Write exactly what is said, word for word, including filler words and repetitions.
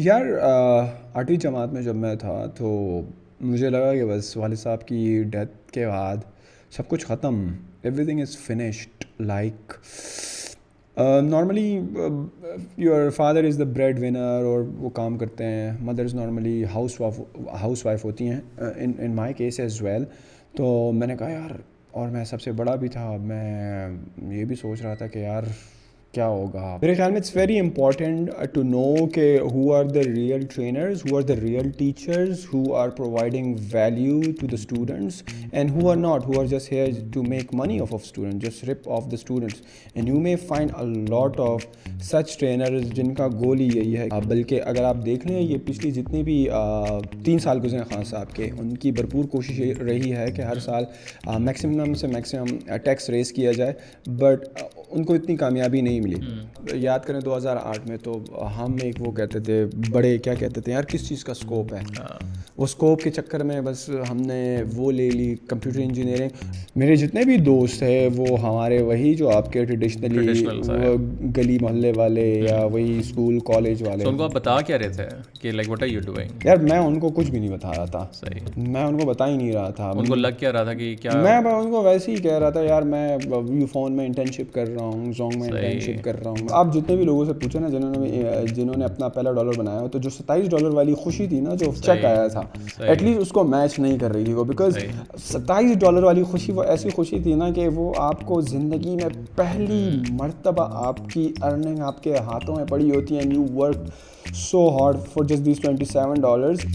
یار آٹھویں جماعت میں جب میں تھا تو مجھے لگا کہ بس والد صاحب کی ڈیتھ کے بعد سب کچھ ختم، everything is finished, like normally your father is the breadwinner اور وہ کام کرتے ہیں، mothers normally housewife housewife ہوتی ہیں in in my case as well. تو میں نے کہا یار، اور میں سب سے بڑا بھی تھا، میں یہ بھی سوچ رہا تھا کہ یار کیا ہوگا. میرے خیال میں it's very important to know کہ who are the real trainers, who are the real teachers, who are providing value to the students, and who are not, who are just here to make money off of student, just rip off the students. And you may find a lot of such trainers جن کا گول ہی یہی ہے. بلکہ اگر آپ دیکھ لیں، یہ پچھلی جتنی بھی تین سال گزرے خان صاحب کے، ان کی بھرپور کوشش رہی ہے کہ ہر سال میکسیمم سے میکسیمم ٹیکس ریز کیا جائے، بٹ ان کو اتنی کامیابی نہیں ملی. یاد کریں دو ہزار آٹھ میں تو ہم ایک وہ کہتے تھے، بڑے کیا کہتے تھے یار، کس چیز کا سکوپ ہے، وہ سکوپ کے چکر میں بس ہم نے وہ لے لی کمپیوٹر انجینئرنگ. میرے جتنے بھی دوست ہیں وہ ہمارے وہی جو آپ کے ٹریڈیشنلی گلی محلے والے یا وہی اسکول کالج والے، ان کو آپ بتا کیا رہے تھے کہ like what are you doing? یار میں ان کو کچھ بھی نہیں بتا رہا تھا، میں ان کو بتا ہی نہیں رہا تھا. ان کو لگ کیا رہا تھا کہ کیا؟ میں ان کو ویسے ہی کہہ رہا تھا یار میں یو فون میں انٹرنشپ کر رہا ہوں، زونگ میں انٹرنشپ کر رہا ہوں. آپ جتنے بھی لوگوں سے پوچھیں نا جنہوں نے جنہوں نے اپنا پہلا ڈالر بنایا ہو، تو جو ستائیس ڈالر والی خوشی تھی نا، جو چیک آیا تھا، ایٹ لیسٹ اس کو میچ نہیں کر رہی تھی وہ، بیکاز ستائیس ڈالر والی خوشی وہ ایسی خوشی تھی نا کہ وہ آپ کو زندگی میں پہلی مرتبہ آپ کی ارننگ آپ کے ہاتھوں میں پڑی ہوتی ہے، and you work so hard for just these twenty seven dollars.